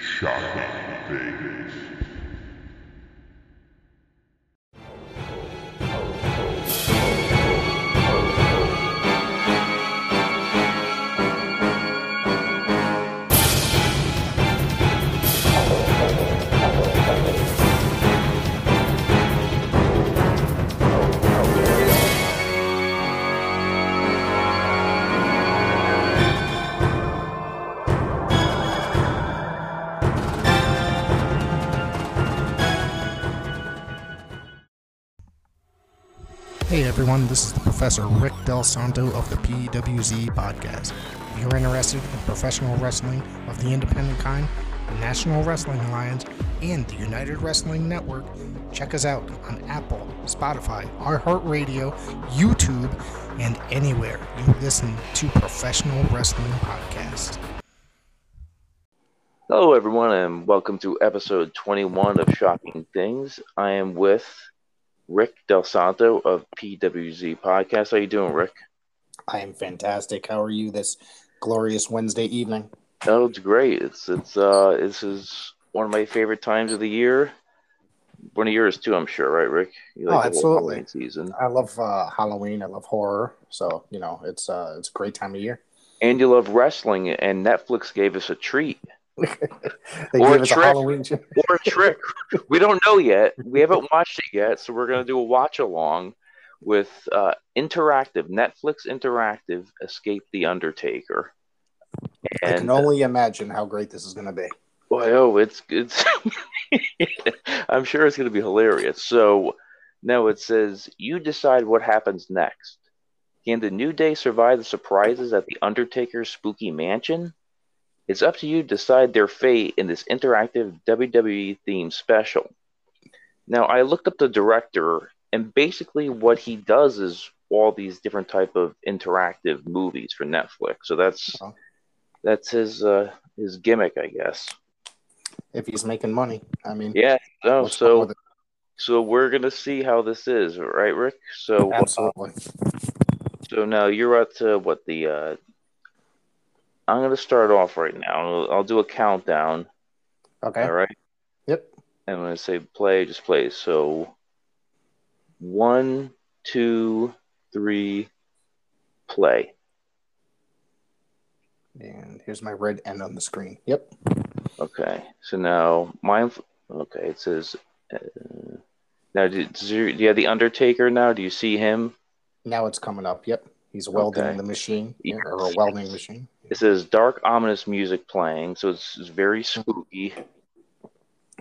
Shocking Vegas. Hey everyone, this is the Professor Rick Del Santo of the PWZ Podcast. If you're interested in professional wrestling of the independent kind, the National Wrestling Alliance, and the United Wrestling Network, check us out on Apple, Spotify, iHeartRadio, YouTube, and anywhere you listen to professional wrestling podcasts. Hello everyone, and welcome to episode 21 of Shocking Things. I am with Rick Del Santo of PWZ Podcast. How you doing, Rick? I am fantastic. How are you this glorious Wednesday evening? Oh, it's great. It's this is one of my favorite times of the year. One of yours too, I'm sure, right, Rick? You like absolutely. Halloween season. I love Halloween. I love horror. So you know, it's a great time of year. And you love wrestling, and Netflix gave us a treat. They or, a trick. We don't know yet. We haven't watched it yet, so we're going to do a watch along with Netflix interactive Escape the Undertaker. And I can only imagine how great this is going to be. Boy, oh, it's I'm sure it's going to be hilarious. So now it says you decide what happens next. Can the New Day survive the surprises at the Undertaker's spooky mansion? It's up to you to decide their fate in this interactive WWE-themed special. Now, I looked up the director, and basically what he does is all these different type of interactive movies for Netflix. So that's his gimmick, I guess. If he's making money, I mean. Yeah. No. So we're gonna see how this is, right, Rick? So absolutely. So now you're at what the. I'm going to start off right now. I'll do a countdown. Okay. All right? Yep. And when I say play, just play. So 1, 2, 3, play. And here's my red end on the screen. Yep. Okay. So now okay, it says now do you have the Undertaker now? Do you see him? Now it's coming up. Yep. He's welding the machine, yes. Or a welding machine. It says dark, ominous music playing, so it's very spooky.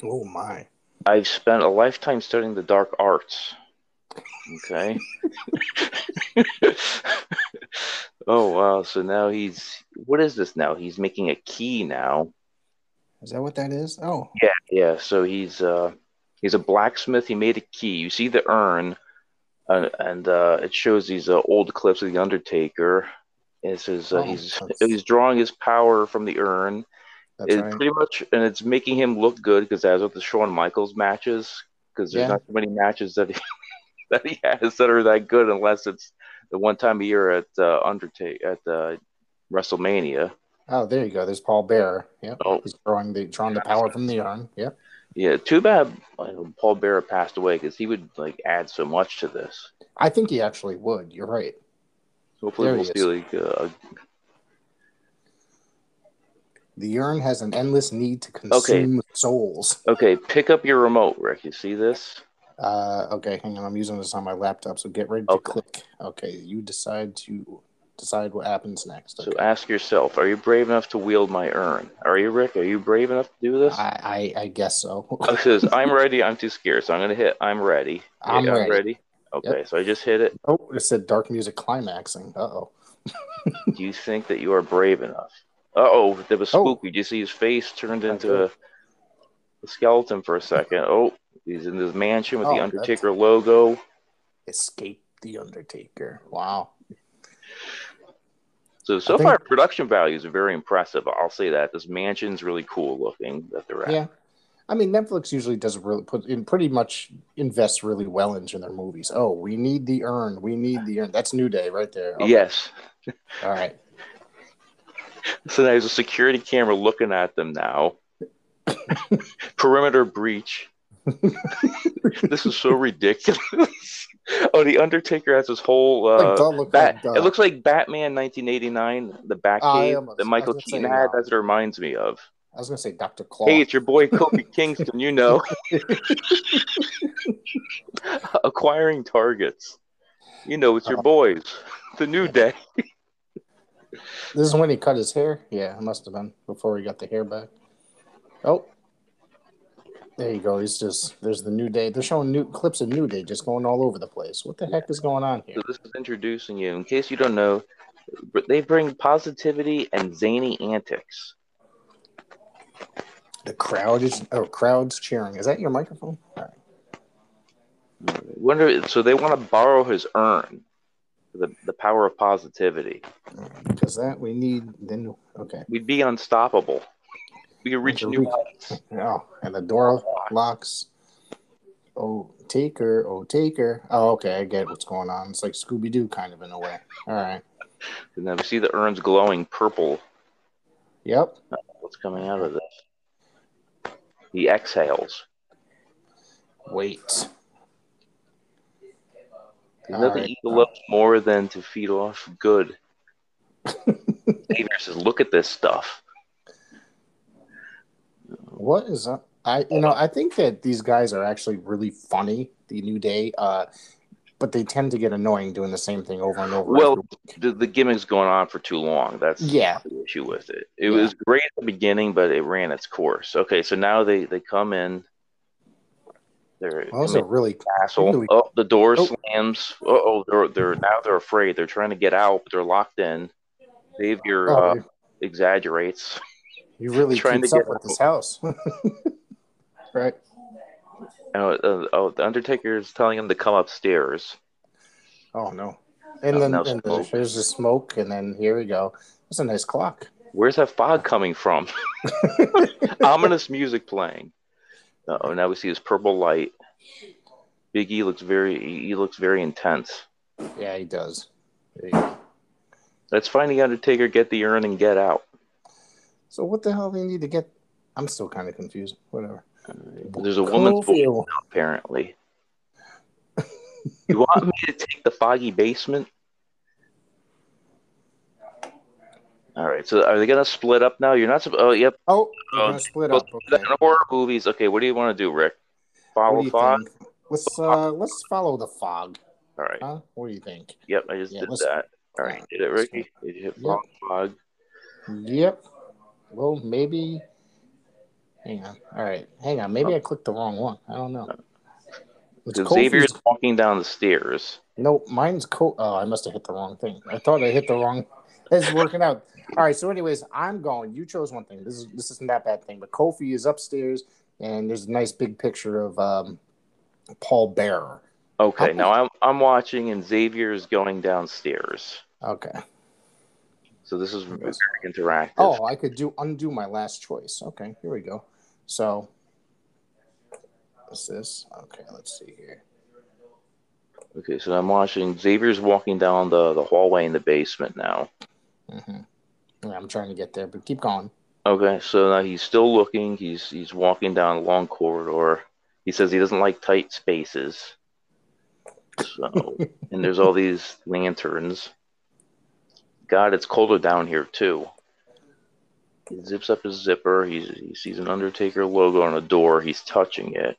Oh, my. I've spent a lifetime studying the dark arts. Okay. Oh, wow. So now what is this now? He's making a key now. Is that what that is? Oh. Yeah, yeah. So he's a blacksmith. He made a key. You see the urn. And it shows these old clips of the Undertaker. It says he's drawing his power from the urn. It's pretty much, and it's making him look good because as with the Shawn Michaels matches, because there's not so many matches that he has that are that good unless it's the one time a year at WrestleMania. Oh, there you go. There's Paul Bearer. Yeah, he's drawing the power from the urn. Yeah. Yeah, too bad Paul Bearer passed away because he would add so much to this. I think he actually would. You're right. Hopefully we'll see the urn has an endless need to consume souls. Okay, pick up your remote, Rick. You see this? Okay, hang on. I'm using this on my laptop, so get ready to click. Okay, you decide what happens next. Okay. So ask yourself, are you brave enough to wield my urn? Are you, Rick? Are you brave enough to do this? I guess so. It says, I'm ready. I'm too scared. So I'm going to hit I'm ready. I'm ready. Okay, yep. So I just hit it. Oh, it said dark music climaxing. Uh-oh. Do you think that you are brave enough? Uh-oh, that was spooky. Did you see his face turned into a skeleton for a second? Oh, he's in this mansion with the Undertaker logo. Escape the Undertaker. Wow. So far, production values are very impressive. I'll say that. This mansion's really cool looking that they're at. Yeah. I mean, Netflix usually does really invests really well into their movies. Oh, we need the urn. We need the urn. That's New Day right there. Okay. Yes. All right. So there's a security camera looking at them now. Perimeter breach. This is so ridiculous. Oh, the Undertaker has his whole it looks like Batman 1989, the Batcave that Michael Keaton had. That's what it reminds me of. I was going to say Dr. Claw. Hey, it's your boy Kofi Kingston, you know. Acquiring targets. You know, it's your boys. The New Day. This is when he cut his hair? Yeah, it must have been before he got the hair back. Oh. There you go. He's just, there's the New Day. They're showing new clips of New Day just going all over the place. What the heck is going on here? So this is introducing you. In case you don't know, they bring positivity and zany antics. The crowd is crowd's cheering. Is that your microphone? All right. So they want to borrow his urn, the power of positivity. Because that we need. Then okay, we'd be unstoppable. We could reach new heights. Oh, and the door locks. Oh, Taker! Oh, Taker! Oh, okay, I get what's going on. It's like Scooby Doo, kind of in a way. All right. And then we see the urn's glowing purple. Yep. What's coming out of this? He exhales. Wait. Nothing eagle loves more than to feed off good. Xavier says, look at this stuff. What is up? I think that these guys are actually really funny, the New Day, but they tend to get annoying doing the same thing over and over. Well, the gimmick's going on for too long. That's the issue with it. It was great at the beginning, but it ran its course. Okay, so now they come in. They're also really castle. Really... Oh, the door slams. Oh, they're now they're afraid. They're trying to get out, but they're locked in. Xavier exaggerates. You really trying to get with this house, right? The Undertaker is telling him to come upstairs. Oh, no. And then there's the smoke, and then here we go. That's a nice clock. Where's that fog coming from? Ominous music playing. Uh-oh, now we see this purple light. Big E looks very intense. Yeah, he does. Let's find the Undertaker, get the urn, and get out. So what the hell do you need to get? I'm still kind of confused. Whatever. There's a woman's voice now, apparently. You want me to take the foggy basement? All right. So are they going to split up now? You're not supposed. Oh, yep. Oh, going to split up. Okay. Horror movies. Okay. What do you want to do, Rick? Follow fog. Think? Let's follow the fog. All right. Huh? What do you think? Yep. I just did that. All right. Did it, Ricky? Did you hit fog? Yep. Well, maybe. Hang on. All right. Hang on. Maybe I clicked the wrong one. I don't know. Xavier's walking down the stairs. Nope. Mine's Oh, I must have hit the wrong thing. I thought I hit the wrong. It's working out. All right. So anyways, I'm going. You chose one thing. This isn't that bad thing. But Kofi is upstairs, and there's a nice big picture of Paul Bearer. Okay. Now I'm watching, and Xavier is going downstairs. Okay. So this is very interactive. Oh, I could undo my last choice. Okay, here we go. So, what's this? Okay, let's see here. Okay, so I'm watching. Xavier's walking down the hallway in the basement now. Mm-hmm. Yeah, I'm trying to get there, but keep going. Okay, so now he's still looking. He's walking down a long corridor. He says he doesn't like tight spaces. So, and there's all these lanterns. God, it's colder down here, too. He zips up his zipper. He sees an Undertaker logo on a door. He's touching it.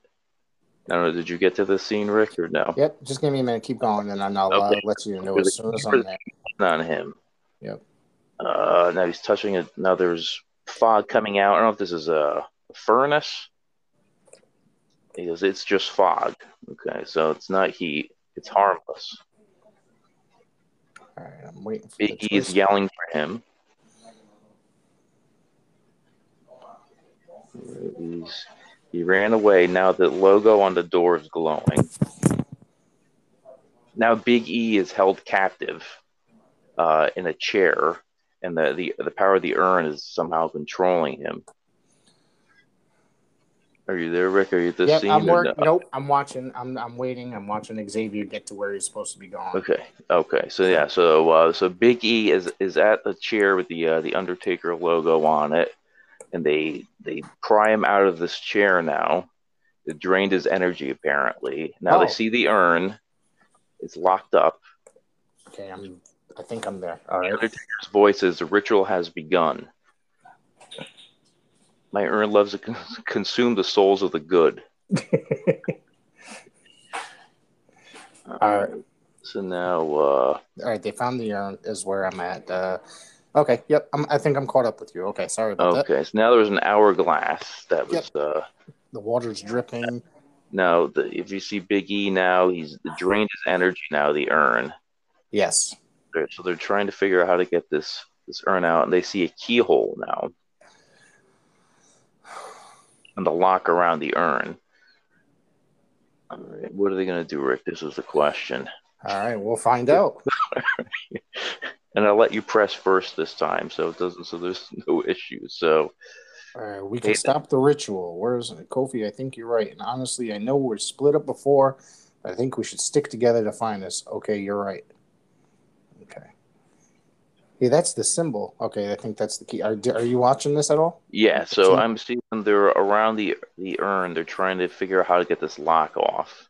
I don't know. Did you get to this scene, Rick, or no? Yep. Just give me a minute. Keep going, and I'll let you know as soon as I'm there. On him. Yep. Now he's touching it. Now there's fog coming out. I don't know if this is a furnace. He goes, it's just fog. Okay, so it's not heat. It's harmless. All right, I'm waiting for Big E is yelling for him. He ran away. Now the logo on the door is glowing. Now Big E is held captive in a chair, and the power of the urn is somehow controlling him. Are you there, Rick? Are you at this scene? I'm working. Nope, I'm watching. I'm waiting. I'm watching Xavier get to where he's supposed to be going. Okay. So yeah. So Big E is at the chair with the Undertaker logo on it. and they pry him out of this chair now. It drained his energy, apparently. Now they see the urn. It's locked up. Okay, I think I'm there. All right. Undertaker's voice is, the ritual has begun. My urn loves to consume the souls of the good. All right. So now... all right, they found the urn is where I'm at. Okay, yep, I think I'm caught up with you. Okay, sorry about that. Okay, so now there was an hourglass that was... Yep. The water's dripping. No, if you see Big E now, he's drained his energy now, the urn. Yes. So they're trying to figure out how to get this urn out, and they see a keyhole now. And the lock around the urn. All right, what are they going to do, Rick? This is the question. All right, we'll find out. And I'll let you press first this time, so there's no issue. So... All right, we can stop the ritual. Where's Kofi? I think you're right. And honestly, I know we're split up before, but I think we should stick together to find this. Okay, you're right. Okay. Yeah, that's the symbol. Okay, I think that's the key. Are you watching this at all? Yeah, so I'm seeing they're around the urn. They're trying to figure out how to get this lock off.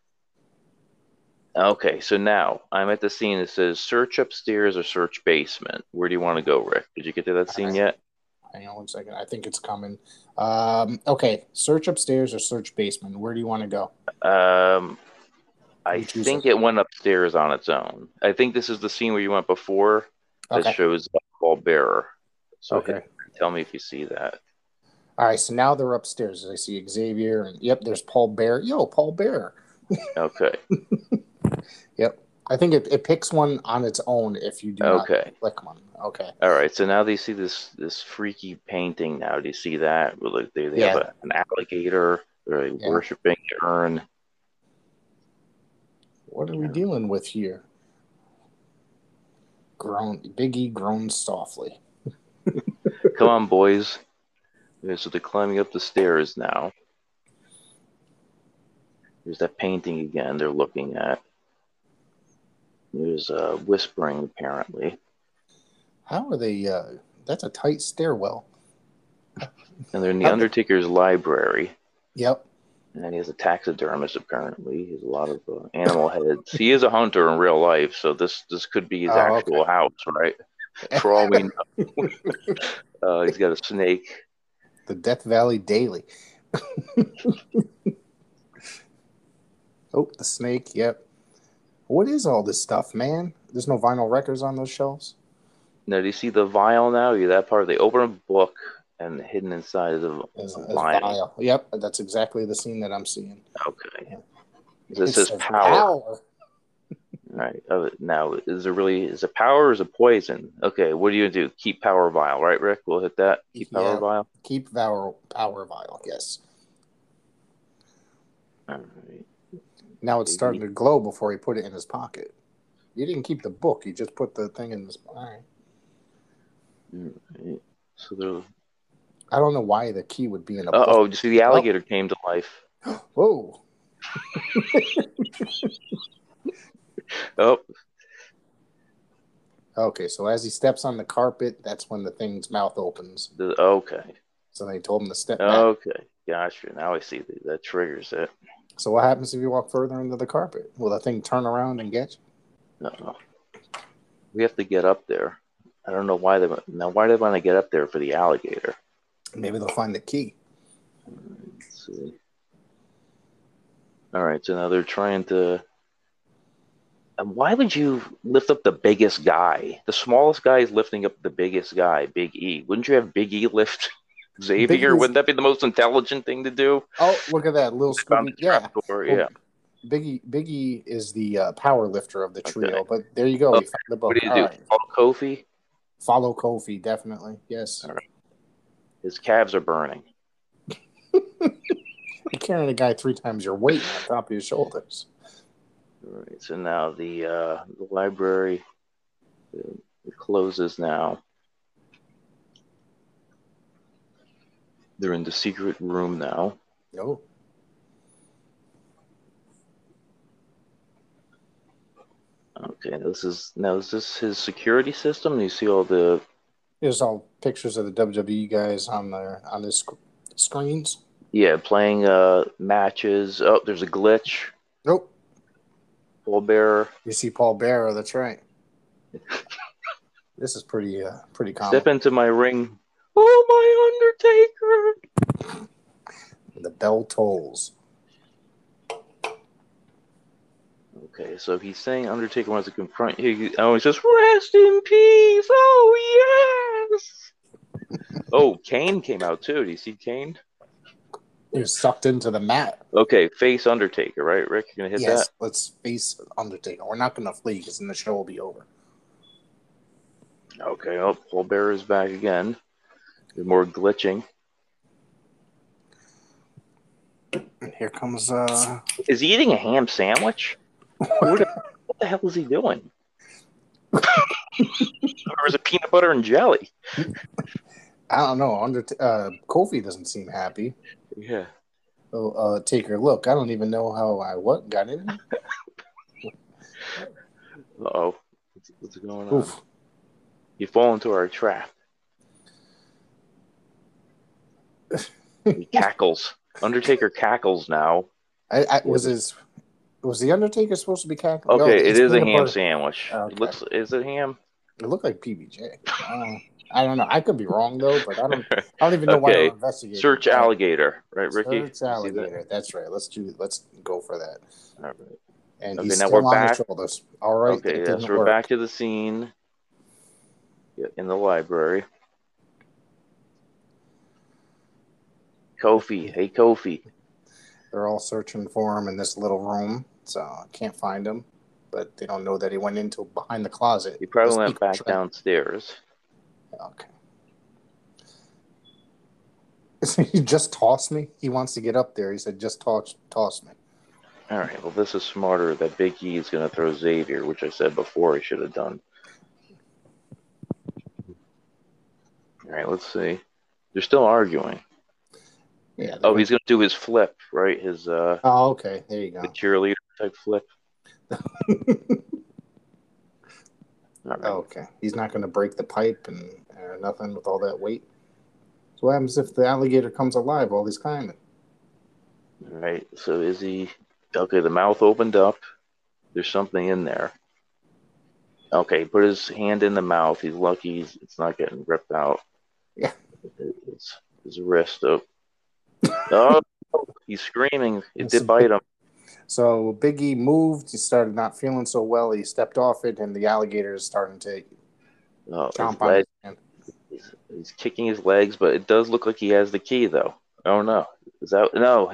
Okay, so now I'm at the scene that says search upstairs or search basement. Where do you want to go, Rick? Did you get to that scene yet? Hang on one second. I think it's coming. Okay, search upstairs or search basement. Where do you want to go? I think it went upstairs on its own. I think this is the scene where you went before that shows Paul Bearer. So tell me if you see that. All right, so now they're upstairs. I see Xavier, and there's Paul Bearer. Yo, Paul Bearer. Okay. Yep. I think it picks one on its own if you do not click one. Okay. All right. So now they see this freaky painting now. Do you see that? Look, they have an alligator. They're worshiping the urn. What are we dealing with here? Big E groaned softly. Come on, boys. So they're climbing up the stairs now. There's that painting again they're looking at. There's whispering, apparently. How are they? That's a tight stairwell. And they're in the Undertaker's library. Yep. And he has a taxidermist, apparently. He has a lot of animal heads. He is a hunter in real life, so this could be his actual house, right? For all we know. He's got a snake. The Death Valley Daily. The snake, yep. What is all this stuff, man? There's no vinyl records on those shelves? No, do you see the vial now? Yeah, that part. They open a book, and hidden inside is a vial. Yep, that's exactly the scene that I'm seeing. Okay. Yeah. This is power. Right. Now, is it power or is it poison? Okay, what do you do? Keep power vial, right, Rick? We'll hit that. Keep power vial? Keep power vial, yes. All right. Now it's starting to glow before he put it in his pocket. You didn't keep the book. You just put the thing in his pocket. Right. So I don't know why the key would be in a book. Uh-oh, you see the alligator came to life. Whoa. Okay, so as he steps on the carpet, that's when the thing's mouth opens. Okay. So they told him to step back. Okay, gotcha. Now I see that triggers it. So what happens if you walk further into the carpet? Will that thing turn around and get you? No. We have to get up there. I don't know why why do they want to get up there for the alligator? Maybe they'll find the key. Let's see. All right, so now they're trying to... And why would you lift up the biggest guy? The smallest guy is lifting up the biggest guy, Big E. Wouldn't you have Big E lift... Xavier, wouldn't that be the most intelligent thing to do? Oh, look at that little Scooby! Yeah, Big E is the power lifter of the trio. But there you go. Okay. You found the book. What do you do? Right. Follow Kofi. Follow Kofi, definitely. Yes. All right. His calves are burning. You're carrying a guy 3 times your weight on the top of his shoulders. All right. So now the library closes now. They're in the secret room now. Oh. Okay, now is this his security system? You see all the There's all pictures of the WWE guys on their on the screens. Yeah, playing matches. Oh, there's a glitch. Nope. Paul Bearer. You see Paul Bearer. That's right. This is pretty pretty common. Step into my ring. Oh, my Undertaker. The bell tolls. Okay, so he's saying Undertaker wants to confront you. Oh, he says, rest in peace. Oh, yes. Oh, Kane came out, too. Do you see Kane? He was sucked into the mat. Okay, face Undertaker, right, Rick? You're going to hit that? Yes, let's face Undertaker. We're not going to flee because then the show will be over. Okay, oh, Paul Bearer is back again. There's more glitching. And here comes... Is he eating a ham sandwich? What the hell is he doing? Or is it peanut butter and jelly? I don't know. Kofi doesn't seem happy. Yeah. Oh, Taker, look, I don't even know how I got in. Uh-oh. What's going on? Oof. You fall into our trap. He cackles. Undertaker cackles now. Was the Undertaker supposed to be cackling? Okay, it is a ham sandwich. Okay. It looks, is it ham? It looked like PBJ. I don't know. I could be wrong though, but I don't even know why I'm investigating. Search alligator, right, Ricky? Search alligator. That's right. Let's go for that. All right. And he's now still we're back. All right. Okay, yes, we're back to the scene in the library. Kofi, hey Kofi. They're all searching for him in this little room, so I can't find him. But they don't know that he went into behind the closet. He probably went back downstairs. Okay. So he just tossed me? He wants to get up there. He said, just toss me. All right, well, this is smarter that Big E is going to throw Xavier, which I said before he should have done. All right, let's see. They're still arguing. Yeah, oh, he's going to do his flip, right? His oh, okay. There you go. The cheerleader type flip. Right. Oh, okay. He's not going to break the pipe and nothing with all that weight. So what happens if the alligator comes alive while he's climbing? All right. So is he... Okay, the mouth opened up. There's something in there. Okay, put his hand in the mouth. He's lucky it's not getting ripped out. Yeah. It's his wrist up. Oh, he's screaming. It did bite him. So Big E moved. He started not feeling so well. He stepped off it, and the alligator is starting to chomp on his hand. He's kicking his legs, but it does look like he has the key, though. Oh, no. Is that, no,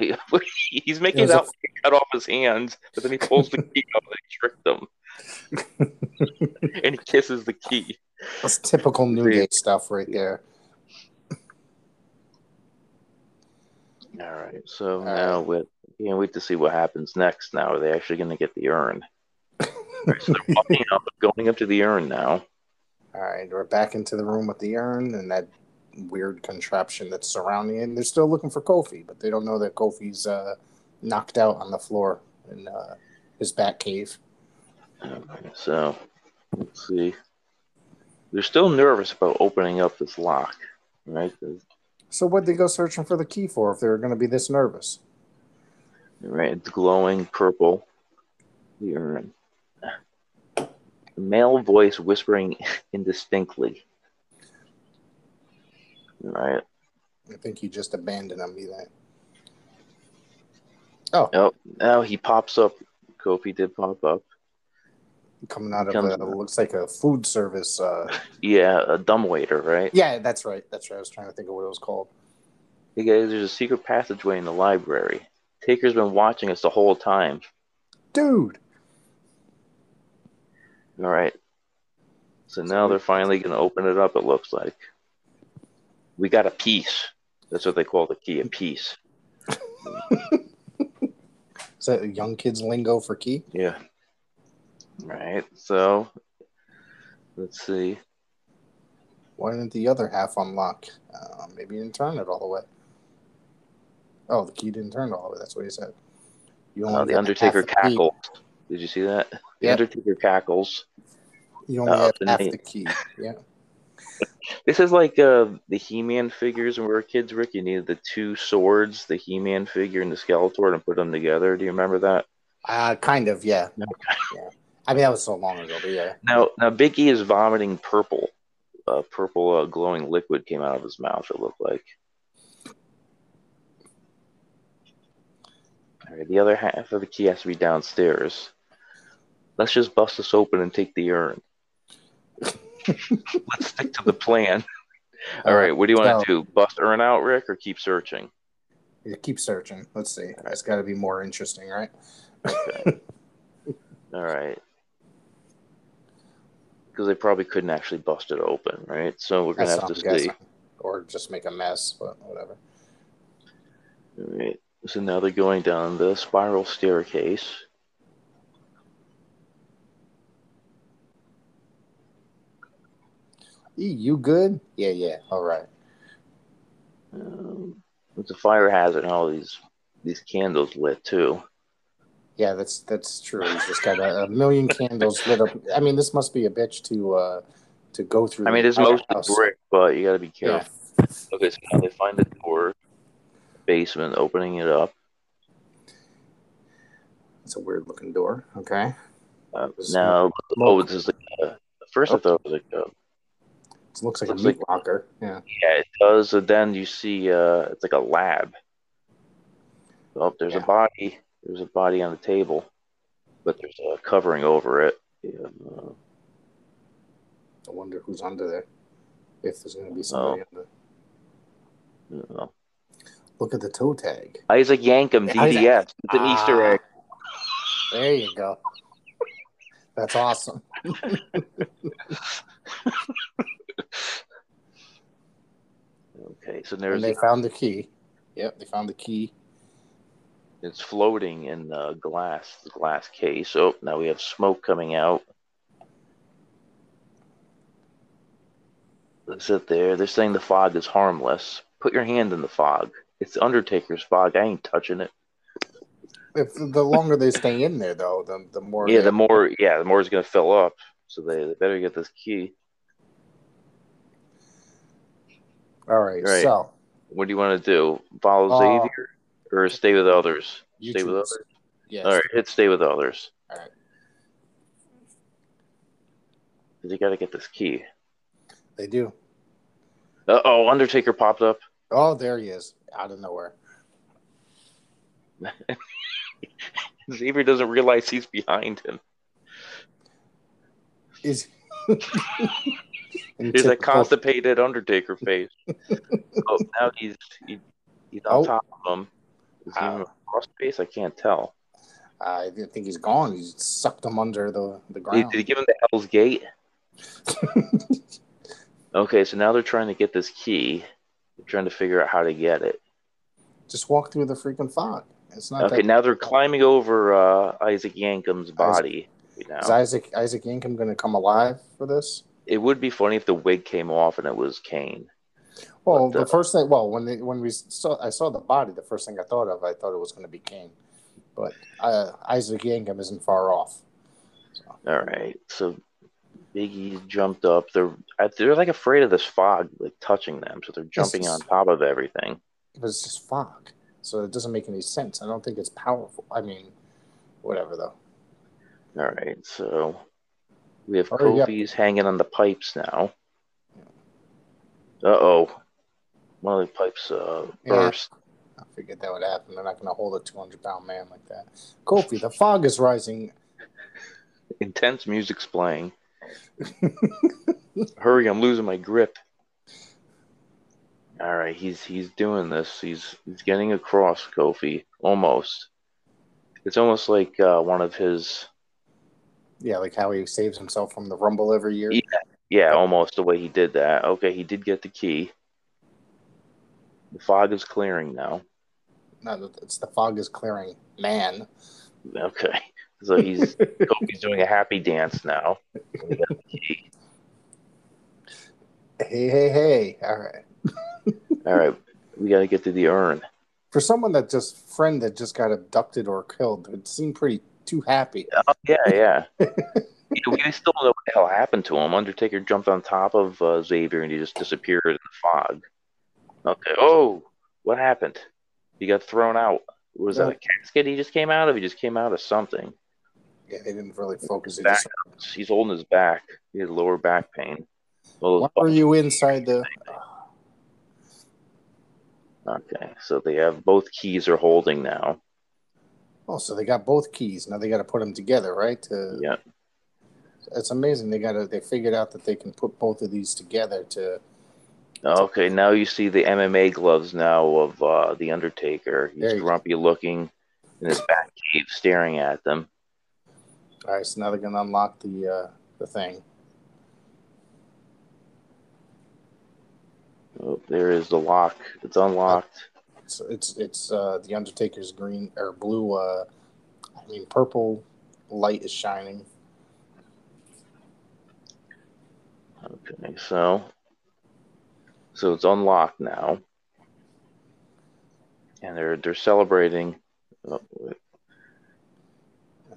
he's making it out like he cut off his hands, but then he pulls the key out and he tricked him. And he kisses the key. That's typical New Day stuff right there. All right, so now we can't wait to see what happens next. Now, are they actually going to get the urn? All right, so they're walking up, going up to the urn now. All right, we're back into the room with the urn and that weird contraption that's surrounding it. And they're still looking for Kofi, but they don't know that Kofi's knocked out on the floor in his back cave. Okay, so let's see. They're still nervous about opening up this lock, right? So what'd they go searching for the key for if they were going to be this nervous? Right, it's glowing purple. The urn. A male voice whispering indistinctly. Right. I think he just abandoned him. Oh, now he pops up. Kofi did pop up. Coming out of a, looks like a food service. Yeah, a dumbwaiter, right? Yeah, that's right. That's right. I was trying to think of what it was called. Hey guys, there's a secret passageway in the library. Taker's been watching us the whole time. Dude! All right. So now they're finally going to open it up, it looks like. We got a piece. That's what they call the key, a piece. Is that a young kid's lingo for key? Yeah. Right, so let's see. Why didn't the other half unlock? Maybe he didn't turn it all the way. Oh, the key didn't turn all the way. That's what he said. You only the Undertaker cackles. Did you see that? The Undertaker cackles. You only have half the key. Yeah. This is like the He-Man figures when we were kids, Rick. You needed the two swords, the He-Man figure and the Skeletor, and put them together. Do you remember that? Kind of, yeah. Okay. Yeah. I mean, that was so long ago, but yeah. Now Big E is vomiting purple. Purple glowing liquid came out of his mouth, it looked like. All right, the other half of the key has to be downstairs. Let's just bust this open and take the urn. Let's stick to the plan. All right, what do you want to do? Bust urn out, Rick, or keep searching? Yeah, keep searching. Let's see. It's got to be more interesting, right? Okay. All right. Because they probably couldn't actually bust it open, right? So we're going to have to see. Or just make a mess, but whatever. All right. So now they're going down the spiral staircase. E, you good? Yeah. All right. It's a fire hazard. All these candles lit too. Yeah, that's true. He's just got a million candles lit up. I mean, this must be a bitch to go through. I mean, it's mostly brick, but you got to be careful. Yeah. Okay, so now they find the door, basement, opening it up. It's a weird looking door. Okay. I thought it was like a. It looks like a meat locker. Yeah, it does. And then you see it's like a lab. Oh, there's a body. There's a body on the table, but there's a covering over it. And, I wonder who's under there. If there's going to be somebody under there. No. Look at the toe tag. Isaac Yankem, DDS. It's an Easter egg. There you go. That's awesome. Okay, so there's. And they found the key. Yep, they found the key. It's floating in the glass case. Oh, now we have smoke coming out. Let's sit there. They're saying the fog is harmless. Put your hand in the fog. It's the Undertaker's fog. I ain't touching it. If the longer they stay in there, though, the more. Yeah, the more it's gonna fill up. So they better get this key. All right. So, what do you want to do? Follow Xavier or stay with others? Stay with others. Yes. All right, hit stay with others. All right. Because you got to get this key. They do. Undertaker popped up. Oh, there he is, out of nowhere. Xavier doesn't realize he's behind him. Is. He's a constipated Undertaker face. Oh, now he's on top of him. Is he in a cross face? I can't tell. I think he's gone. He's sucked him under the ground. Did he give him the Hell's Gate? Okay, so now they're trying to get this key. They're trying to figure out how to get it. Just walk through the freaking fog. It's not okay. Now they're climbing over Isaac Yankem's body. Is Isaac Yankem going to come alive for this? It would be funny if the wig came off and it was Kane. Well, the first thing, when I saw the body, the first thing I thought it was going to be Kane. But Isaac Yankem isn't far off. So. All right, so Big E jumped up. They're like afraid of this fog, like touching them, so they're jumping on top of everything. It was just fog, so it doesn't make any sense. I don't think it's powerful. I mean, whatever though. All right, so. We have Kofi's hanging on the pipes now. Uh-oh. One of the pipes burst. I figured that would happen. They're not going to hold a 200-pound man like that. Kofi, the fog is rising. Intense music's playing. Hurry, I'm losing my grip. All right, he's doing this. He's getting across, Kofi, almost. It's almost like one of his... Yeah, like how he saves himself from the Rumble every year. Yeah, almost the way he did that. Okay, he did get the key. The fog is clearing now. No, it's the fog is clearing, man. Okay, so he's doing a happy dance now. Hey. All right. All right, we got to get to the urn. For someone that just got abducted or killed, it seemed pretty... Too happy. Oh, yeah. We still don't know what the hell happened to him. Undertaker jumped on top of Xavier and he just disappeared in the fog. Okay. Oh, what happened? He got thrown out. Was that a casket he just came out of? He just came out of something. Yeah, they didn't really focus. He's holding his back. He had lower back pain. Why were you inside the... Okay, so they have both keys are holding now. Oh, so they got both keys. Now they got to put them together, right? Yeah. It's amazing. They figured out that they can put both of these together to... Okay, now you see the MMA gloves now of The Undertaker. He's grumpy looking in his back cave staring at them. All right, so now they're going to unlock the thing. Oh, there is the lock. It's unlocked. It's The Undertaker's green or blue. Purple light is shining. Okay, so it's unlocked now, and they're celebrating. Oh,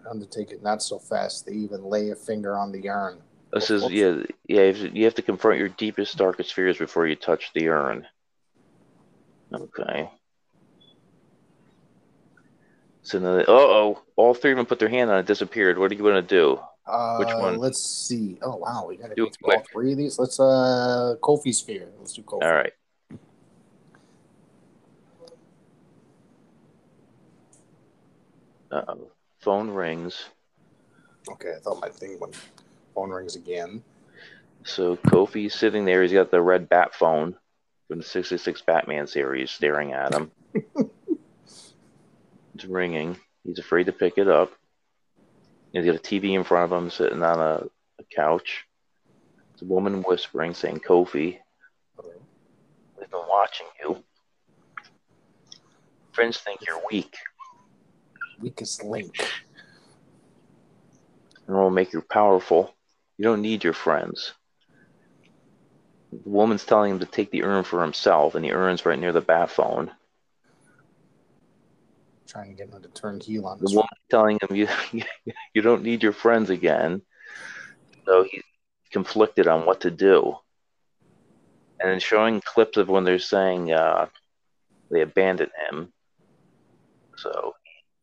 Undertaker, not so fast. They even lay a finger on the urn. This is you have to confront your deepest, darkest fears before you touch the urn. Okay. So now all three of them put their hand on it, disappeared. What are you going to do? Which one? Let's see. Oh, wow. We got to do all three of these. Let's Kofi's fear. Let's do Kofi. All right. Uh-oh. Phone rings. Okay, I thought my thing went... Phone rings again. So Kofi's sitting there. He's got the red bat phone from the 66 Batman series staring at him. It's ringing. He's afraid to pick it up. He's got a TV in front of him sitting on a couch. It's a woman whispering, saying, Kofi, we've been watching you. Friends think you're weak. Weakest link. And we'll make you powerful. You don't need your friends. The woman's telling him to take the urn for himself, and the urn's right near the bat phone. Trying to get him to turn heel on this. The woman's telling him, you don't need your friends again. So he's conflicted on what to do. And then showing clips of when they're saying they abandoned him. So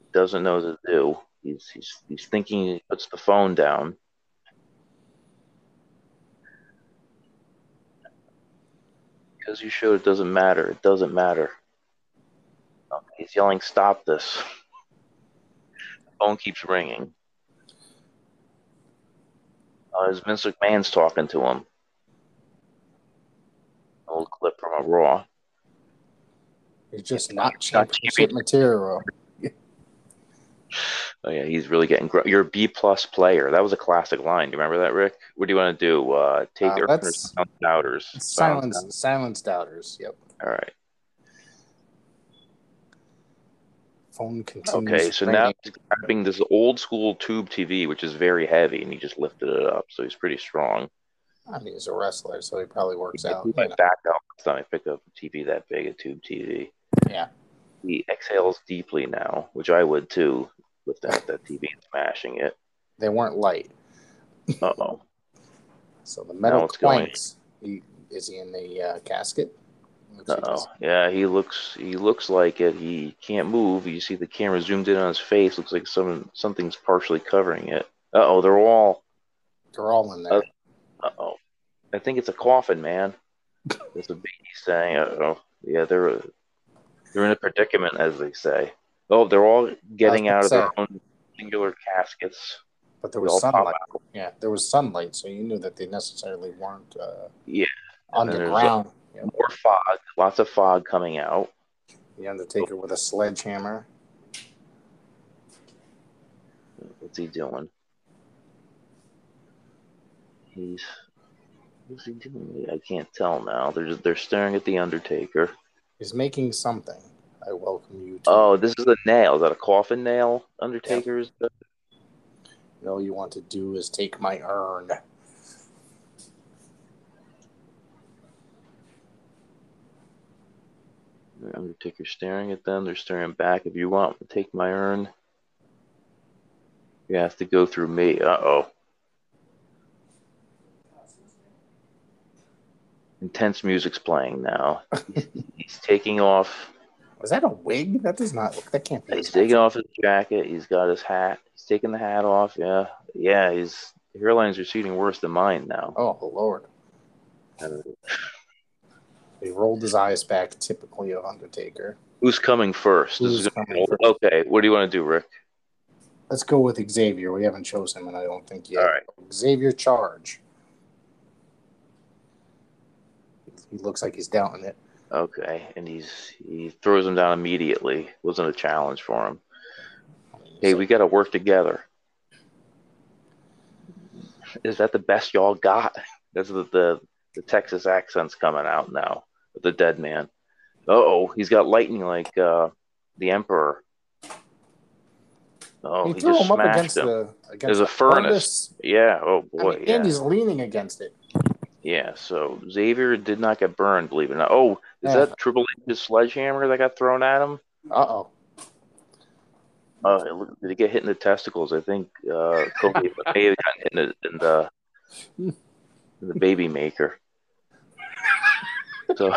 he doesn't know what to do. He's thinking. He puts the phone down. Because you showed it doesn't matter. It doesn't matter. He's yelling, "Stop this!" The phone keeps ringing. His Vince McMahon's talking to him. An old clip from a Raw. You're just not championship material. Oh, yeah, he's really getting... You're a B-plus player. That was a classic line. Do you remember that, Rick? What do you want to do? Take the urn or silence doubters? Silence doubters, yep. All right. Phone continues. Okay, so now he's grabbing this old-school tube TV, which is very heavy, and he just lifted it up, so he's pretty strong. I mean, he's a wrestler, so he probably works out. He went back out last time I picked up a TV that big, a tube TV. Yeah. He exhales deeply now, which I would, too. With that TV and smashing it. They weren't light. Uh-oh. So the metal clanks. Is he in the casket? Uh-oh. Yeah, he looks like it. He can't move. You see the camera zoomed in on his face. Looks like something's partially covering it. Uh-oh, They're all in there. Uh-oh. I think it's a coffin, man. That's a Big E saying. Uh-oh. Yeah, they're in a predicament, as they say. Oh, they're all getting out of their own singular caskets. But there was sunlight. Yeah, there was sunlight, so you knew that they necessarily weren't underground. More fog. Lots of fog coming out. The Undertaker with a sledgehammer. What's he doing? What's he doing? I can't tell now. They're staring at the Undertaker. He's making something. I welcome you to... Oh, this is a nail. Is that a coffin nail? Undertaker's... Yeah. And all you want to do is take my urn. The Undertaker's staring at them. They're staring back. If you want to take my urn, you have to go through me. Uh-oh. Intense music's playing now. He's taking off. Was that a wig? That does not look. That can't be. He's taking off his jacket. He's got his hat. He's taking the hat off. Yeah, yeah. His hairline's receding worse than mine now. Oh, the Lord. He rolled his eyes back, typically of Undertaker. Who's coming first? Okay, what do you want to do, Rick? Let's go with Xavier. We haven't chosen him, and I don't think yet. All right. Xavier, charge. He looks like he's doubting it. Okay, and he throws him down immediately. Wasn't a challenge for him. Hey, we got to work together. Is that the best y'all got? That's the Texas accent's coming out now with the dead man. Uh-oh, he's got lightning like the Emperor. Oh, he just him smashed up against him. There's a furnace. Yeah, oh boy. I mean, yeah. And he's leaning against it. Yeah, so Xavier did not get burned, believe it or not. Oh, is that Triple H's sledgehammer that got thrown at him? Uh-oh. Did he get hit in the testicles? I think Kofi may have gotten hit in the baby maker. So,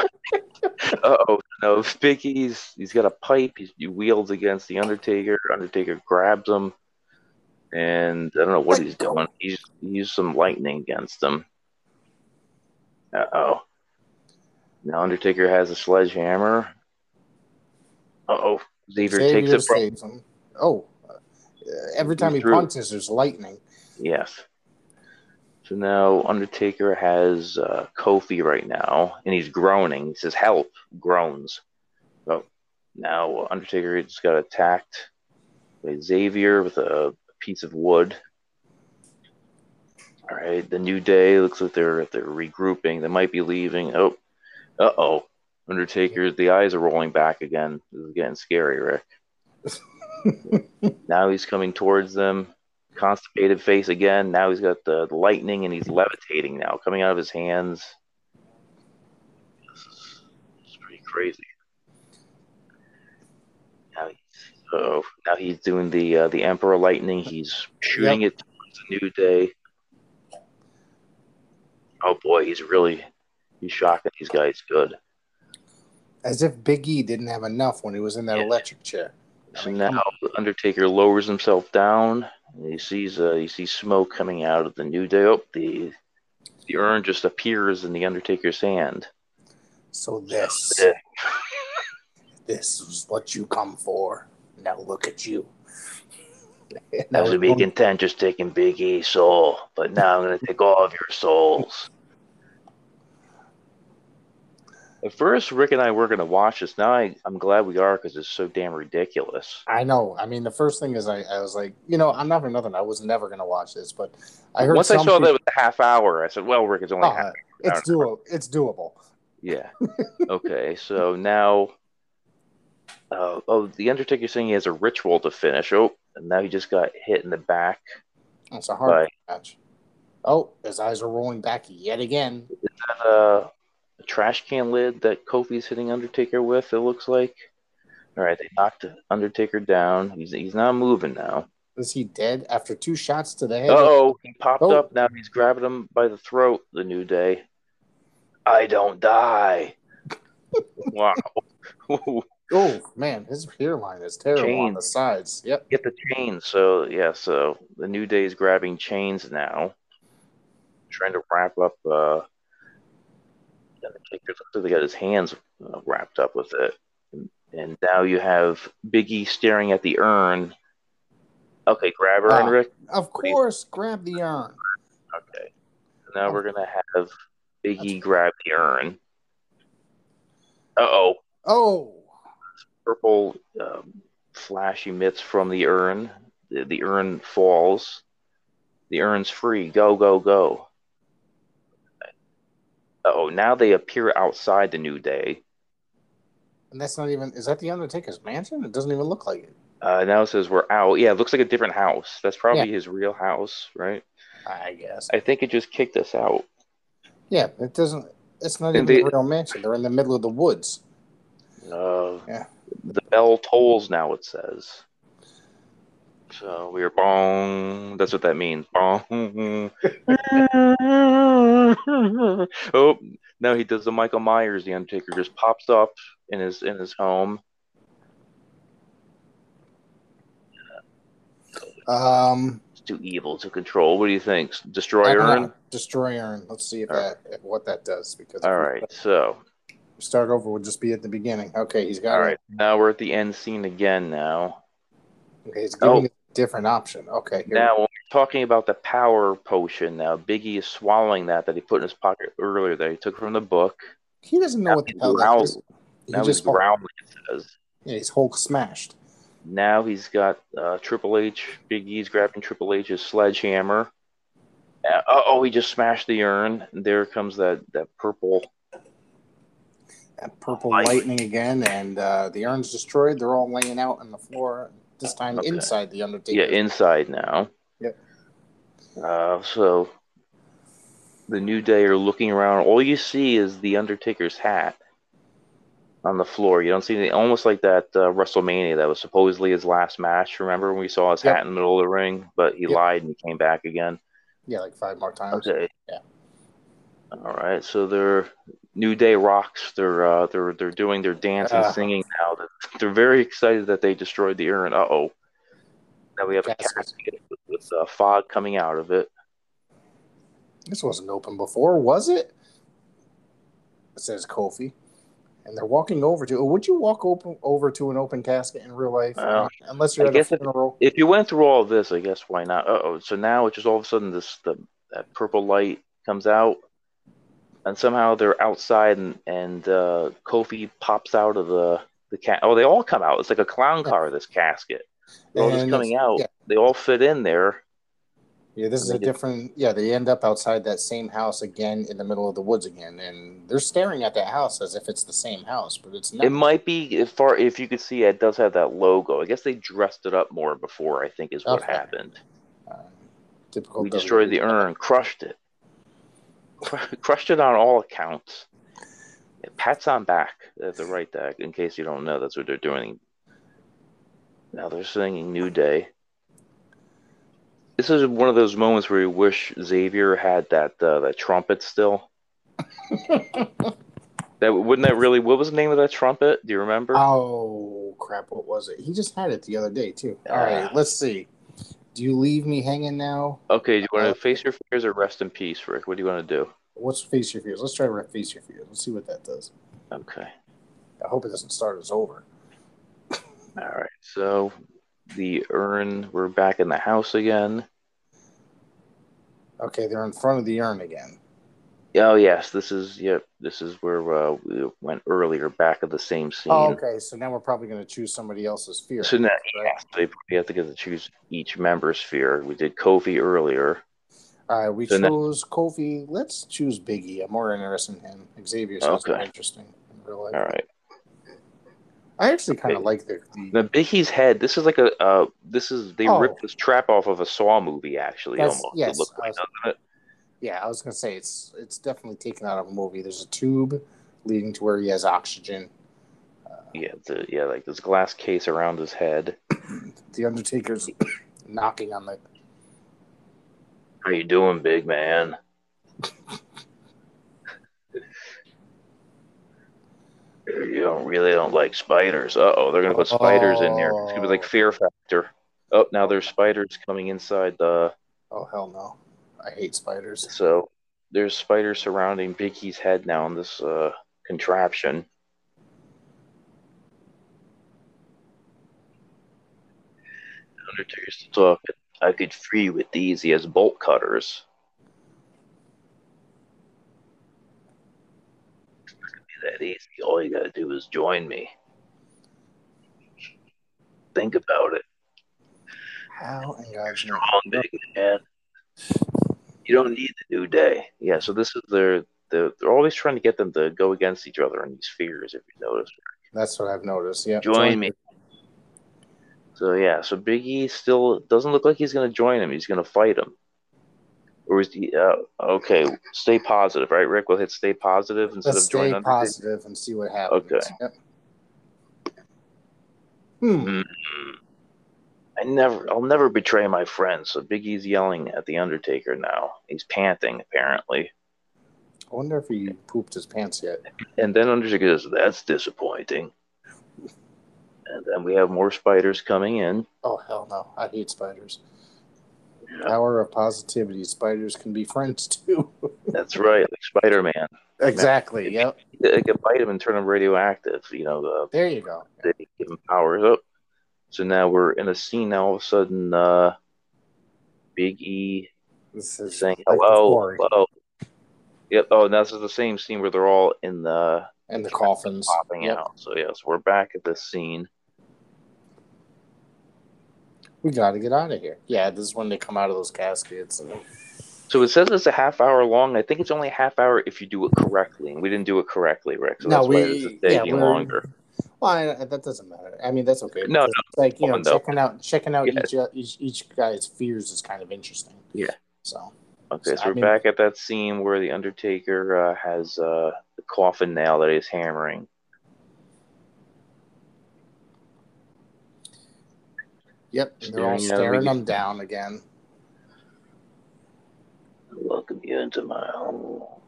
uh-oh. No, Big E's, he's got a pipe. He wields against the Undertaker. Undertaker grabs him, and I don't know what he's doing. He used some lightning against him. Uh-oh. Now Undertaker has a sledgehammer. Uh-oh. Xavier takes it from him. Oh. Every time he punches, there's lightning. Yes. So now Undertaker has Kofi right now, and he's groaning. He says, help, groans. So now Undertaker just got attacked by Xavier with a piece of wood. All right, the New Day looks like they're regrouping. They might be leaving. Oh, uh-oh. Undertaker, the eyes are rolling back again. This is getting scary, Rick. Now he's coming towards them. Constipated face again. Now he's got the lightning and he's levitating now, coming out of his hands. It's pretty crazy. Now he's doing the Emperor lightning. He's shooting it towards the New Day. Oh boy, he's shocking these guys good. As if Big E didn't have enough when he was in that electric chair. So now Undertaker lowers himself down. And he sees smoke coming out of the New Day. Oh, the urn just appears in the Undertaker's hand. So this is what you come for. Now look at you. I was be content just taking Big E's soul, but now I'm going to take all of your souls. At first, Rick and I were going to watch this. Now I'm glad we are because it's so damn ridiculous. I know. I mean, the first thing is I was like, I'm not for nothing. I was never going to watch this, but I heard once I saw that it was a half hour, I said, well, Rick, it's only half hour. It's doable. It's doable. Yeah. Okay. So now, the Undertaker's saying he has a ritual to finish. Oh, and now he just got hit in the back. That's a hard catch. Oh, his eyes are rolling back yet again. Is that a trash can lid that Kofi's hitting Undertaker with, it looks like? All right, they knocked Undertaker down. He's not moving now. Is he dead after two shots to the head? Uh-oh, he popped up. Now he's grabbing him by the throat, the New Day. I don't die. Wow. Oh, man, his hairline is terrible on the sides. Yep. Get the chains. So, so the New Day is grabbing chains now. Trying to wrap up Undertaker. They got his hands wrapped up with it. And now you have Big E staring at the urn. Okay, grab her, Rick. Of course, grab the urn. Okay. So now we're going to have Big E grab the urn. Uh-oh. Oh. Purple flash emits from the urn. The urn falls. The urn's free. Go, go, go. Uh-oh, now they appear outside the New Day. And that's not even... Is that the Undertaker's mansion? It doesn't even look like it. Now it says we're out. Yeah, it looks like a different house. That's probably his real house, right? I guess. I think it just kicked us out. Yeah, it doesn't... It's not even the real mansion. They're in the middle of the woods. The bell tolls now, it says. So we're bong. That's what that means. Bong. Oh, No, he does the Michael Myers. The Undertaker just pops up in his home. It's too evil to control. What do you think? Destroy Urn? Destroy Urn. Let's see if what that does. Because all right, so start over. We'll just be at the beginning. Okay, he's got all right. Now we're at the end scene again. Now, okay, he's giving us a different option. Okay, now when we're talking about the power potion. Now, Big E is swallowing that he put in his pocket earlier that he took from the book. He doesn't know what the hell that is. Now he's growling. It says, "Yeah, he's Hulk smashed." Now he's got Triple H. Big E's grabbing Triple H's sledgehammer. Oh, he just smashed the urn. There comes that purple. That purple lightning again, and the urn's destroyed. They're all laying out on the floor. This time inside the Undertaker. Yeah, inside now. Yep. So the New Day are looking around. All you see is the Undertaker's hat on the floor. You don't see anything. Almost like that WrestleMania that was supposedly his last match. Remember when we saw his hat in the middle of the ring, but he lied and he came back again. Yeah, like 5 more times. Okay. Yeah. All right. So they're New Day rocks. They're doing their dance and singing now. They're very excited that they destroyed the urn. Uh-oh. Now we have a casket with fog coming out of it. This wasn't open before, was it? It says Kofi. And they're walking over to. Would you walk over to an open casket in real life? Unless you're at a funeral. If you went through all of this, I guess why not? Uh-oh. So now it's just all of a sudden that purple light comes out, and somehow they're outside, and Kofi pops out of the casket. Oh, they all come out. It's like a clown car. This casket. They're all just coming out. Yeah. They all fit in there. Yeah, this is a different. Yeah, they end up outside that same house again in the middle of the woods again, and they're staring at that house as if it's the same house, but it's not. It might be if you could see, it does have that logo. I guess they dressed it up more before. I think is what happened. Typical. We destroyed the urn, crushed it, crushed it on all accounts. Pats on back. They have to write that in case you don't know. That's what they're doing. Now they're singing "New Day." This is one of those moments where you wish Xavier had that trumpet still. What was the name of that trumpet? Do you remember? Oh crap! What was it? He just had it the other day too. All right, let's see. Do you leave me hanging now? Okay. Do you want to face your fears or rest in peace, Rick? What do you want to do? What's face your fears? Let's try face your fears. Let's see what that does. Okay. I hope it doesn't start us over. All right. So. The urn, we're back in the house again. Okay, they're in front of the urn again. Oh, yes, this is where we went earlier, back of the same scene. Oh, okay, so now we're probably going to choose somebody else's fear. So now, yes, they probably have to get to choose each member's fear. We did Kofi earlier. All right, we chose Kofi. Let's choose Big E. I'm more interested in him. Xavier sounds more interesting in real life. All right. I actually kind of like the Big E's head. This is like they ripped this trap off of a Saw movie. Actually, almost. Yes, it looked like, doesn't it? Yeah, I was gonna say it's definitely taken out of a movie. There's a tube leading to where he has oxygen. Like this glass case around his head. The Undertaker's knocking on the. How you doing, big man? You don't like spiders. Uh-oh, they're going to put spiders in there. It's going to be like Fear Factor. Oh, now there's spiders coming inside the... Oh, hell no. I hate spiders. So there's spiders surrounding Big E's head now in this contraption. Undertaker's to talk. I could free you with these. He has bolt cutters. That easy. All you gotta do is join me. Think about it. How in God's name? Big man. You don't need the New Day. Yeah. So this is they're always trying to get them to go against each other in these fears. If you notice, that's what I've noticed. Yeah. Join me. So yeah. So Big E still doesn't look like he's gonna join him. He's gonna fight him. Or is he, okay, stay positive, right, Rick? We'll hit stay positive instead of join Undertaker. Stay positive and see what happens. Okay. Yep. I'll never betray my friends. So Big E's yelling at the Undertaker now. He's panting, apparently. I wonder if he pooped his pants yet. And then Undertaker goes, that's disappointing. And then we have more spiders coming in. Oh, hell no. I hate spiders. Yeah. Power of positivity. Spiders can be friends, too. That's right. Like Spider Man. Exactly. Yep. It can bite him and turn him radioactive. You know. There you go. They give him powers up. So now we're in a scene. Now all of a sudden, Big E is saying, hello, hello. Yep. Oh, and this is the same scene where they're all in the... And the coffins. Popping out. So, yes, we're back at this scene. We got to get out of here. Yeah, this is when they come out of those caskets. And... So it says it's a half hour long. I think it's only a half hour if you do it correctly. And we didn't do it correctly, Rick. So no, that's why it's a day longer. Well, that doesn't matter. I mean, that's okay. No, no. Like, you know, checking out each guy's fears is kind of interesting. Yeah. So... Okay, so we're back at that scene where the Undertaker has the coffin nail that he's hammering. Yep, and they're all staring him down again. Welcome you into my home. All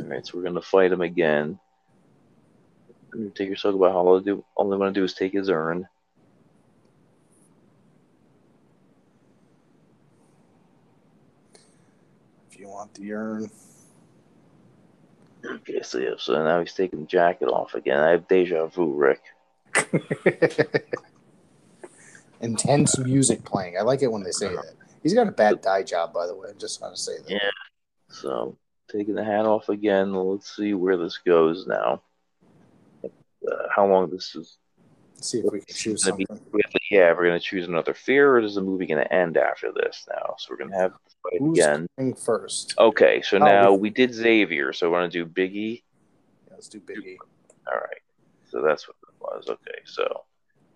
right, so we're going to fight him again. Undertaker's talking about how all they want to do is take his urn. Want the urn. Okay, so now he's taking the jacket off again. I have deja vu, Rick. Intense music playing. I like it when they say that. He's got a bad dye job, by the way. I'm just going to say that. Yeah. So, taking the hat off again. Let's see where this goes now. How long this is. Let's see if we can choose something. We're going to choose another fear, or is the movie going to end after this now? So we're going to have to fight again. Who's first? Okay, so now we did Xavier, so we're going to do Big E. Yeah, let's do Big E. All right, so that's what it was. Okay, so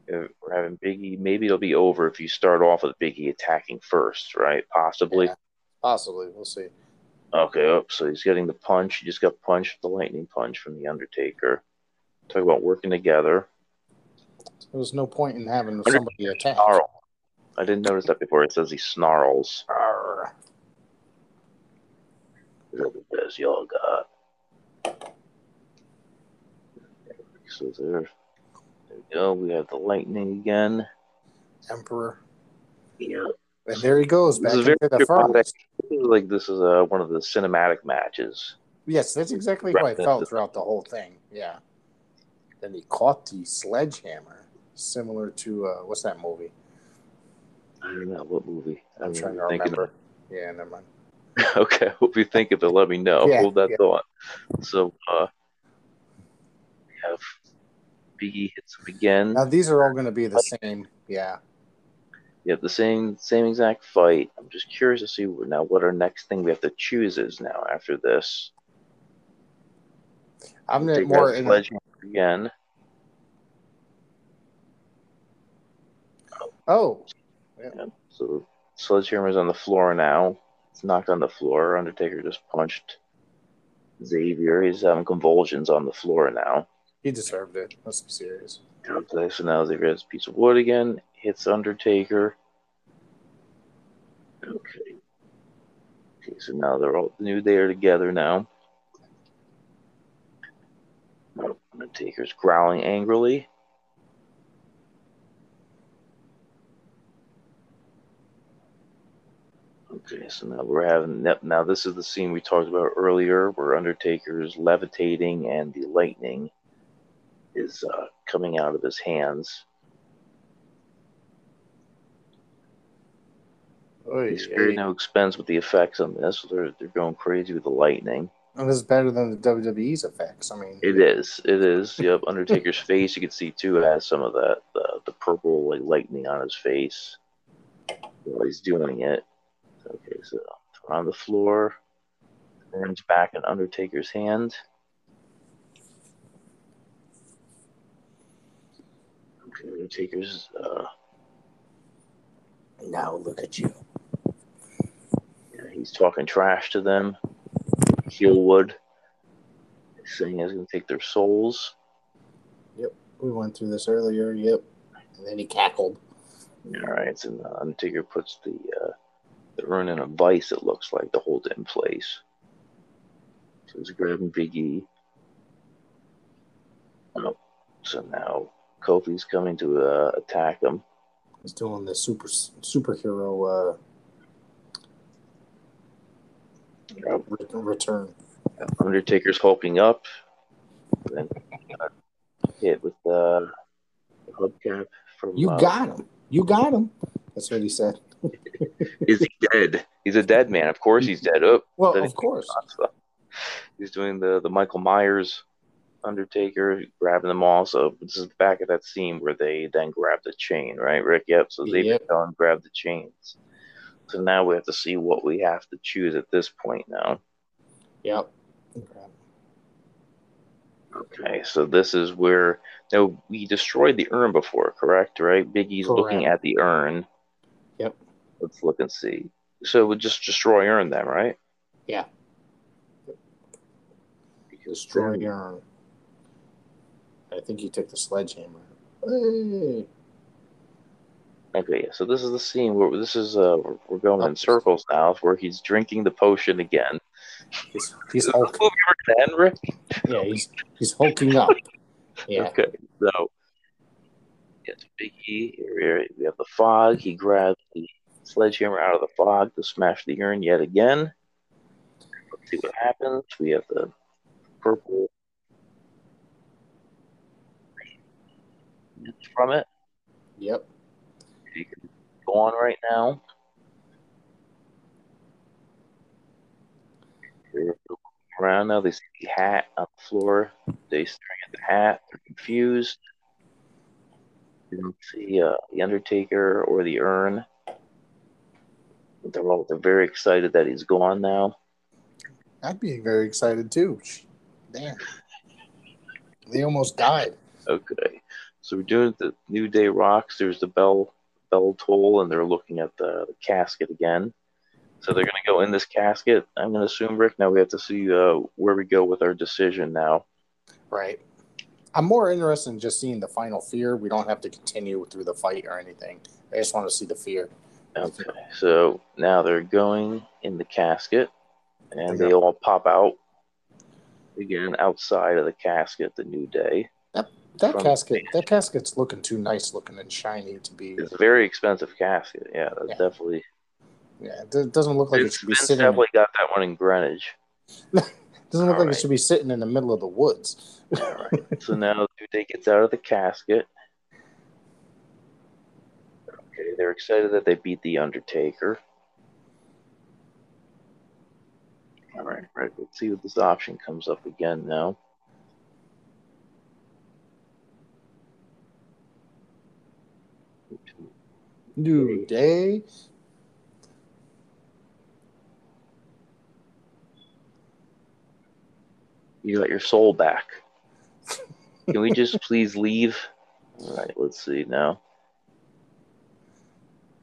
we're having Big E. Maybe it'll be over if you start off with Big E attacking first, right? Possibly. Yeah, possibly, we'll see. Okay, so he's getting the punch. He just got punched, the lightning punch from The Undertaker. Talk about working together. There was no point in having somebody attack. Snarl. I didn't notice that before. It says he snarls. Arr. Look at this, y'all got. So there we go. We have the lightning again. Emperor. Yeah. And there he goes back into the furnace. Like this is one of the cinematic matches. Yes, that's exactly how I felt throughout the whole thing. Yeah. Then he caught the sledgehammer. Similar to what's that movie? I don't know what movie. I'm trying to remember. Yeah, never mind. Okay, I hope you think of it. Let me know. Yeah, hold that thought. So we have Big E hits him again. Now these are all going to be the same. Yeah. Yeah, the same exact fight. I'm just curious to see now what our next thing we have to choose is now after this. I'm going to more sledgehammer again. Oh. Yeah. So sledgehammer's on the floor now. It's knocked on the floor. Undertaker just punched Xavier. He's having convulsions on the floor now. He deserved it. Let's be serious. Okay, so now Xavier has a piece of wood again. Hits Undertaker. Okay. Okay, so now they're all new. They are together now. Undertaker's growling angrily. Okay, so now we're having... Now this is the scene we talked about earlier where Undertaker is levitating and the lightning is coming out of his hands. They spared no expense with the effects on this. They're going crazy with the lightning. And this is better than the WWE's effects. I mean... It is. Yep, Undertaker's face, you can see too, has some of that, the purple lightning on his face while he's doing it. Okay, so on the floor, turns back in Undertaker's hand. Okay, Undertaker's. Now look at you. Yeah, he's talking trash to them. Heelwood, saying he's going to take their souls. Yep, we went through this earlier. Yep, and then he cackled. All right, so Undertaker puts the urn in a vice, it looks like, to hold it in place. She was grabbing Big E. So now Kofi's coming to attack him. He's doing the superhero return. Undertaker's hulking up. Then hit with the hubcap from. You got him. You got him. That's what he said. Is he dead? He's a dead man. Of course he's dead. Oh, well, of course. He's doing the Michael Myers Undertaker, grabbing them all. So this is back at that scene where they then grab the chain, right, Rick? Yep. So Xavier and grab the chains. So now we have to see what we have to choose at this point now. Yep. Okay, so this is where now we destroyed the urn before, correct? Right? Big E's looking at the urn. Yep. Let's look and see. So we'll just destroy urn then, right? Yeah. Destroy urn. I think you took the sledgehammer. Hey. Okay, so this is the scene where this is we're going in circles now, where he's drinking the potion again. He's hulking up. Yeah, he's hulking up. Yeah. Okay, so it's Big E. Here we have the fog. He grabs the sledgehammer out of the fog to smash the urn yet again. Let's see what happens. We have the purple from it. Yep. You can go on right now. They're around now. They see the hat on the floor. They staring at the hat. They're confused. They don't see the Undertaker or the urn. They're very excited that he's gone now. I'd be very excited too. Damn. They almost died. Okay. So we're doing the New Day rocks. There's the bell toll, and they're looking at the casket again. So they're going to go in this casket. I'm going to assume, Rick, now we have to see where we go with our decision now. Right. I'm more interested in just seeing the final fear. We don't have to continue through the fight or anything. I just want to see the fear. Okay. So now they're going in the casket, and they all pop out again outside of the casket, the New Day. That casket's looking too nice looking and shiny to be. It's a very expensive casket. Yeah, that's definitely. Yeah, it doesn't look like it should be sitting. Vince definitely got that one in Greenwich. Doesn't look like it should be sitting in the middle of the woods. All right. So now New Day gets out of the casket. Okay, they're excited that they beat the Undertaker. All right, let's see if this option comes up again now. New Day. You got your soul back. Can we just please leave? All right, let's see now.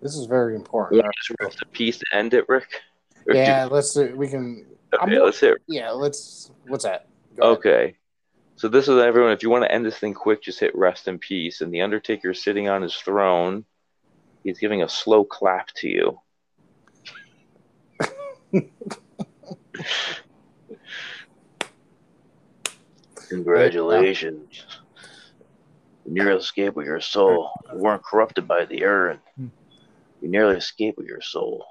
This is very important. Just a piece to end it, Rick. Or let's. We can. Okay, let's hit. Yeah, let's. What's that? Go ahead. So this is everyone. If you want to end this thing quick, just hit rest in peace. And the Undertaker is sitting on his throne. He's giving a slow clap to you. Congratulations. You nearly escaped with your soul. You weren't corrupted by the urn. You nearly escaped with your soul.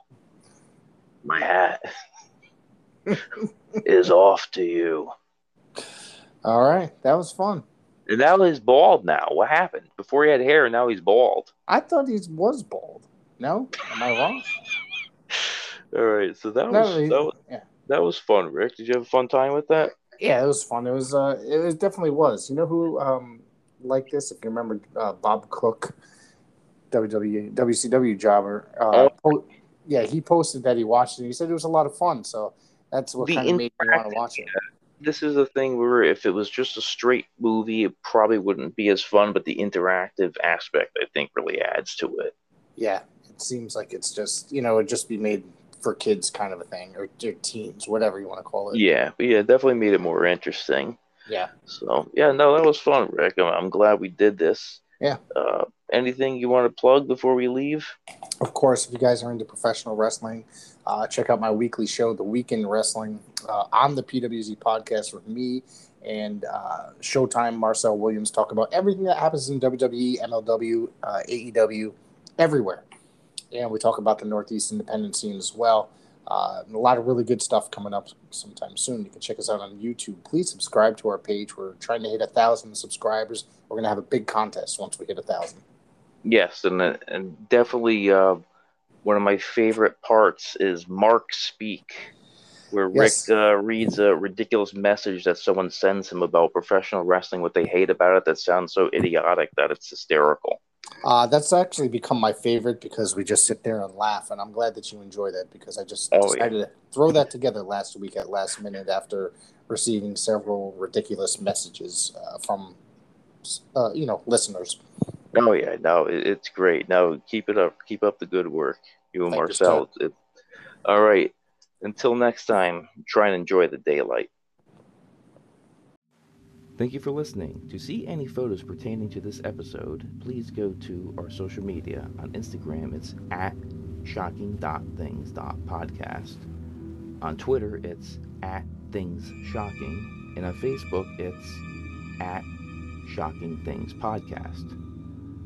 My hat is off to you. All right. That was fun. And now he's bald now. What happened? Before he had hair, and now he's bald. I thought he was bald. No? Am I wrong? All right. So that was fun, Rick. Did you have a fun time with that? Yeah, it was fun. It definitely was. You know who liked this? If you remember Bob Cook, WCW jobber. He posted that he watched it. He said it was a lot of fun. So that's what kind of made me want to watch it. This is a thing where if it was just a straight movie, it probably wouldn't be as fun, but the interactive aspect, I think, really adds to it. Yeah, it seems like it's just, it'd just be made for kids kind of a thing, or teens, whatever you want to call it. Yeah, but it definitely made it more interesting. Yeah. So, that was fun, Rick. I'm glad we did this. Yeah. Anything you want to plug before we leave? Of course, if you guys are into professional wrestling, check out my weekly show, The Weekend Wrestling. on the PWZ podcast with me and Showtime Marcel Williams, talk about everything that happens in WWE, MLW, AEW, everywhere. And we talk about the Northeast independent scene as well. A lot of really good stuff coming up sometime soon. You can check us out on YouTube. Please subscribe to our page. We're trying to hit 1,000 subscribers. We're going to have a big contest once we hit 1,000. Yes, and definitely one of my favorite parts is Mark Speak, where yes. Rick reads a ridiculous message that someone sends him about professional wrestling, what they hate about it, that sounds so idiotic that it's hysterical. That's actually become my favorite because we just sit there and laugh, and I'm glad that you enjoy that because I just decided to throw that together last week at last minute after receiving several ridiculous messages from, listeners. Oh, yeah. No, it's great. No, keep it up. Keep up the good work, you and Marcel. All right. Until next time, try and enjoy the daylight. Thank you for listening. To see any photos pertaining to this episode, please go to our social media. On Instagram, it's @shocking.things.podcast. On Twitter, it's @thingsshocking. And on Facebook, it's @shockingthingspodcast.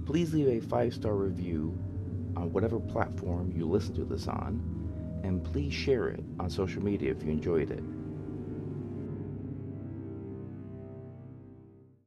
Please leave a 5-star review on whatever platform you listen to this on, and please share it on social media if you enjoyed it.